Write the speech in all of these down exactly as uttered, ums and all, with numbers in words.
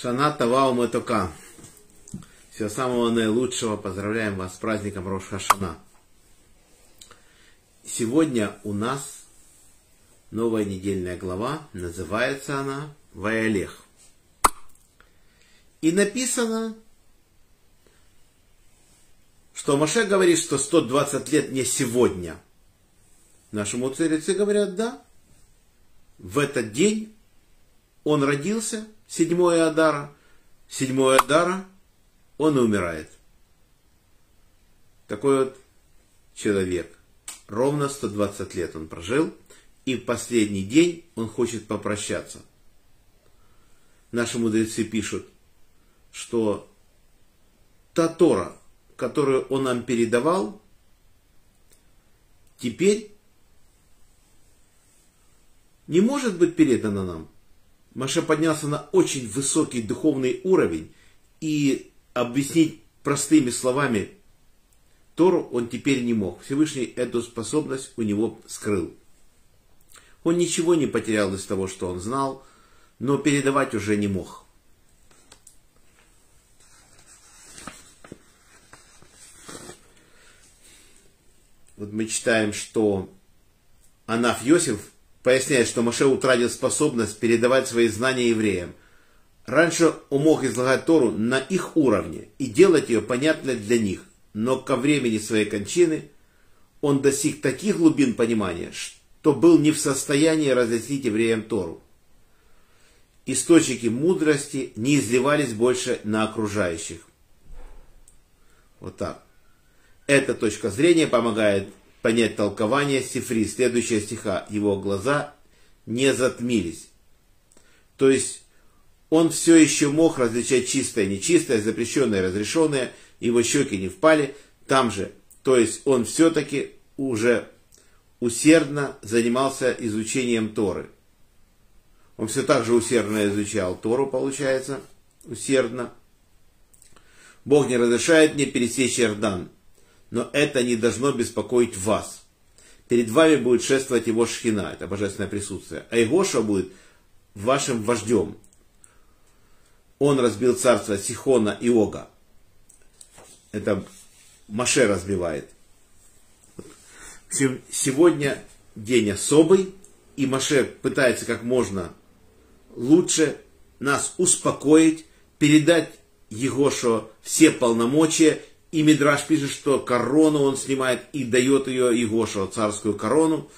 Шана Тавау Матука. Всего самого наилучшего. Поздравляем вас с праздником Рош Хашана. Сегодня у нас новая недельная глава. Называется она Вайелех. И написано, что Маше говорит, что сто двадцать лет не сегодня. Наши мудрецы говорят, да. В этот день он родился, седьмое Адара. Седьмое Адара, он умирает. Такой вот человек. Ровно сто двадцать лет он прожил. И в последний день он хочет попрощаться. Наши мудрецы пишут, что та Тора, которую он нам передавал, теперь не может быть передана нам. Маше поднялся на очень высокий духовный уровень, и объяснить простыми словами Тору он теперь не мог. Всевышний эту способность у него скрыл. Он ничего не потерял из того, что он знал, но передавать уже не мог. Вот мы читаем, что Анафьосиф поясняет, что Маше утратил способность передавать свои знания евреям. Раньше он мог излагать Тору на их уровне и делать ее понятной для них. Но ко времени своей кончины он достиг таких глубин понимания, что был не в состоянии разъяснить евреям Тору. Источники мудрости не изливались больше на окружающих. Вот так. Эта точка зрения помогает понять толкование Сифри, следующего стиха. Его глаза не затмились. То есть он все еще мог различать чистое, нечистое, запрещенное, разрешенное. Его щеки не впали там же. То есть он все-таки уже усердно занимался изучением Торы. Он все так же усердно изучал Тору, получается. Усердно. Бог не разрешает мне пересечь Иордан. Но это не должно беспокоить вас. Перед вами будет шествовать его шхина, это божественное присутствие. А Егоша будет вашим вождем. Он разбил царство Сихона и Ога. Это Маше разбивает. Сегодня день особый, и Маше пытается как можно лучше нас успокоить, передать Егошу все полномочия. И Мидраш пишет, что корону он снимает и дает ее Егошу, царскую корону.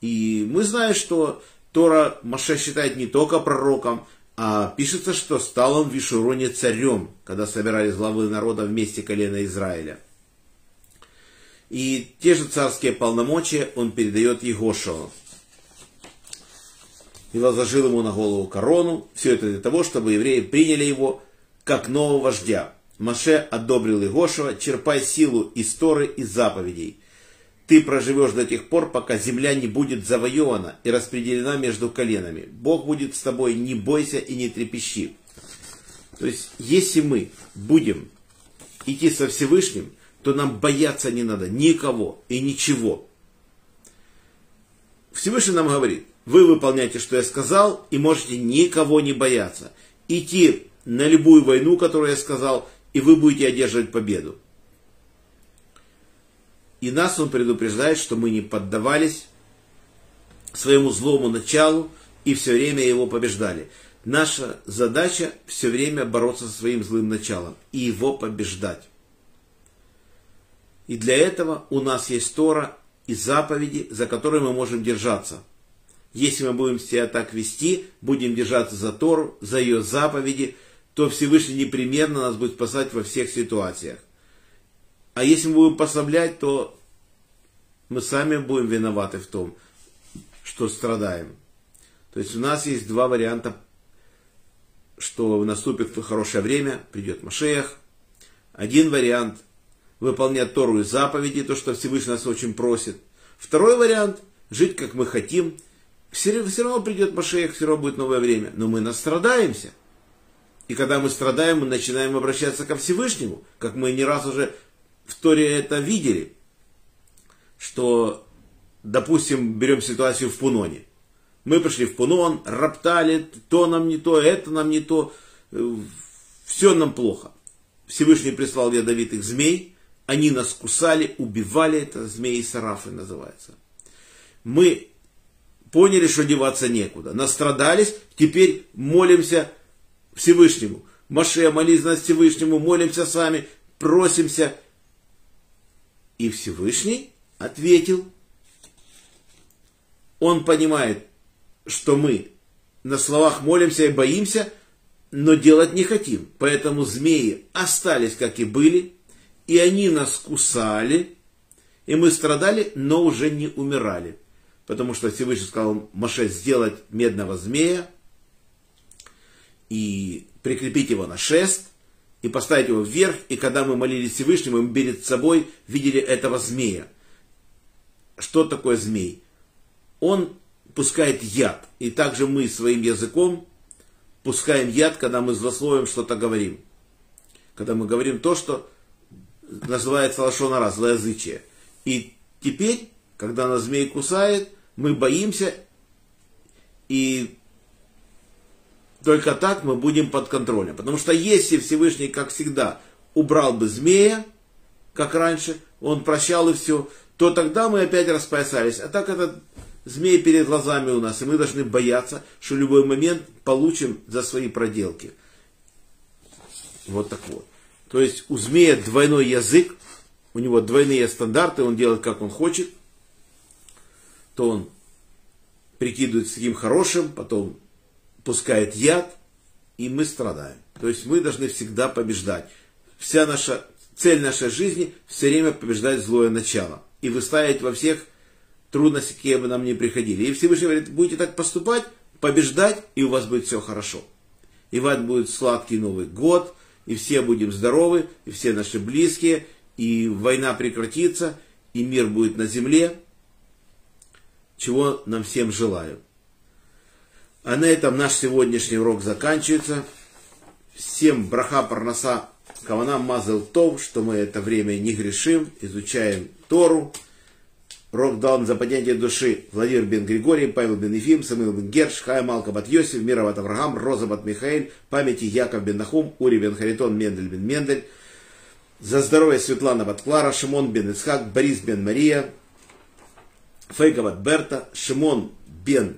И мы знаем, что Тора Маше считает не только пророком, а пишется, что стал он в Ишуроне царем, когда собирались главы народа вместе колена Израиля. И те же царские полномочия он передает Егошу. И возложил ему на голову корону. Все это для того, чтобы евреи приняли его как нового вождя. Маше одобрил Егошева, черпай силу из Торы и заповедей. Ты проживешь до тех пор, пока земля не будет завоевана и распределена между коленами. Бог будет с тобой, не бойся и не трепещи. То есть, если мы будем идти со Всевышним, то нам бояться не надо никого и ничего. Всевышний нам говорит, вы выполняете, что я сказал, и можете никого не бояться. Идти на любую войну, которую я сказал, и вы будете одерживать победу. И нас он предупреждает, что мы не поддавались своему злому началу и все время его побеждали. Наша задача все время бороться со своим злым началом и его побеждать. И для этого у нас есть Тора и заповеди, за которые мы можем держаться. Если мы будем себя так вести, будем держаться за Тору, за ее заповеди, то Всевышний непременно нас будет спасать во всех ситуациях. А если мы будем послаблять, то мы сами будем виноваты в том, что страдаем. То есть у нас есть два варианта, что наступит хорошее время, придет Машиах. Один вариант – выполнять Тору и заповеди, то, что Всевышний нас очень просит. Второй вариант – жить, как мы хотим. Все, все равно придет Машиах, все равно будет новое время, но мы настрадаемся. И когда мы страдаем, мы начинаем обращаться ко Всевышнему, как мы не раз уже в Торе это видели, что, допустим, берем ситуацию в Пуноне. Мы пришли в Пунон, роптали, то нам не то, это нам не то, все нам плохо. Всевышний прислал ядовитых змей, они нас кусали, убивали, это змеи сарафы называется. Мы поняли, что деваться некуда, настрадались, теперь молимся Всевышнему. Маше, молись нас Всевышнему, молимся сами, просимся. И Всевышний ответил. Он понимает, что мы на словах молимся и боимся, но делать не хотим. Поэтому змеи остались, как и были, и они нас кусали, и мы страдали, но уже не умирали. Потому что Всевышний сказал Моше сделать медного змея и прикрепить его на шест, и поставить его вверх. И когда мы молились Всевышнему, мы перед собой видели этого змея. Что такое змей? Он пускает яд. И также мы своим языком пускаем яд, когда мы злословием что-то говорим. Когда мы говорим то, что называется лашон ара, злоязычие. И теперь, когда нас змей кусает, мы боимся, и только так мы будем под контролем. Потому что если Всевышний, как всегда, убрал бы змея, как раньше, он прощал и все, то тогда мы опять распоясались. А так этот змей перед глазами у нас, и мы должны бояться, что в любой момент получим за свои проделки. Вот так вот. То есть у змея двойной язык, у него двойные стандарты, он делает, как он хочет. То он прикидывается таким хорошим, потом пускает яд, и мы страдаем. То есть мы должны всегда побеждать. Вся наша цель нашей жизни — все время побеждать злое начало и выставить во всех трудности, какие бы нам ни приходили. И Всевышний говорит, будете так поступать, побеждать, и у вас будет все хорошо. И вам будет сладкий Новый год, и все будем здоровы, и все наши близкие, и война прекратится, и мир будет на земле, чего нам всем желаю. А на этом наш сегодняшний урок заканчивается. Всем браха, парнаса, кавана, мазел тов, что мы это время не грешим, изучаем Тору. Урок дан за поднятие души Владимир бен Григорий, Павел бен Ефим, Самуил бен Герш, Хайм Алка бат Йосиф, Мирова бат Авраам, Роза бат Михаэль, памяти Яков бен Нахум, Ури бен Харитон, Мендель бен Мендель. За здоровье Светлана бат Клара, Шимон бен Исхак, Борис бен Мария, Фейга бат Берта, Шимон бен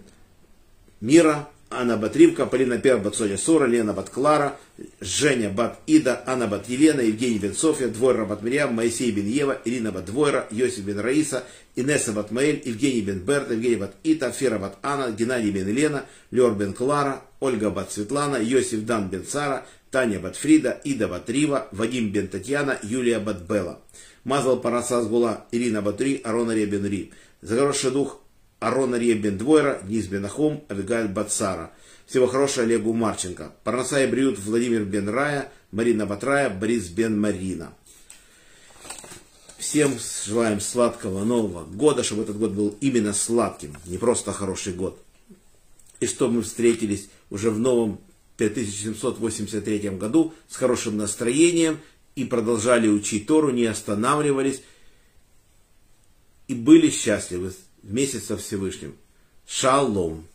Мира, Анна бат Ривка, Полина Пер бат Соня Сура, Лена бат Клара, Женя бат Ида, Анна бат Елена, Евгений бен Софья, Двойра бат Мирьям, Моисей бен Ева, Ирина бат Двойра, Йосиф бен Раиса, Инесса бат Маэль, Евгений бен Берта, Евгений бат Ита, Фера бат Анна, Геннадий бен Елена, Лер бен Клара, Ольга бат Светлана, Йосиф дан бен Сара, Таня бат Фрида, Ида бат Рива, Вадим бен Татьяна, Юлия бат Белла. Мазал параса сгула Ирина бат Ри, Арона ре бен Ри. За хороший дух Арон Арье бен Двойра, Низ бен Ахум, Авигаль Бацара. Всего хорошего Олегу Марченко. Парнаса и бриют Владимир бен Рая, Марина Батрая, Борис бен Марина. Всем желаем сладкого Нового года, чтобы этот год был именно сладким, не просто хороший год. И чтобы мы встретились уже в новом пять тысяч семьсот восемьдесят третьем году с хорошим настроением и продолжали учить Тору, не останавливались и были счастливы вместе со Всевышним. Шалом.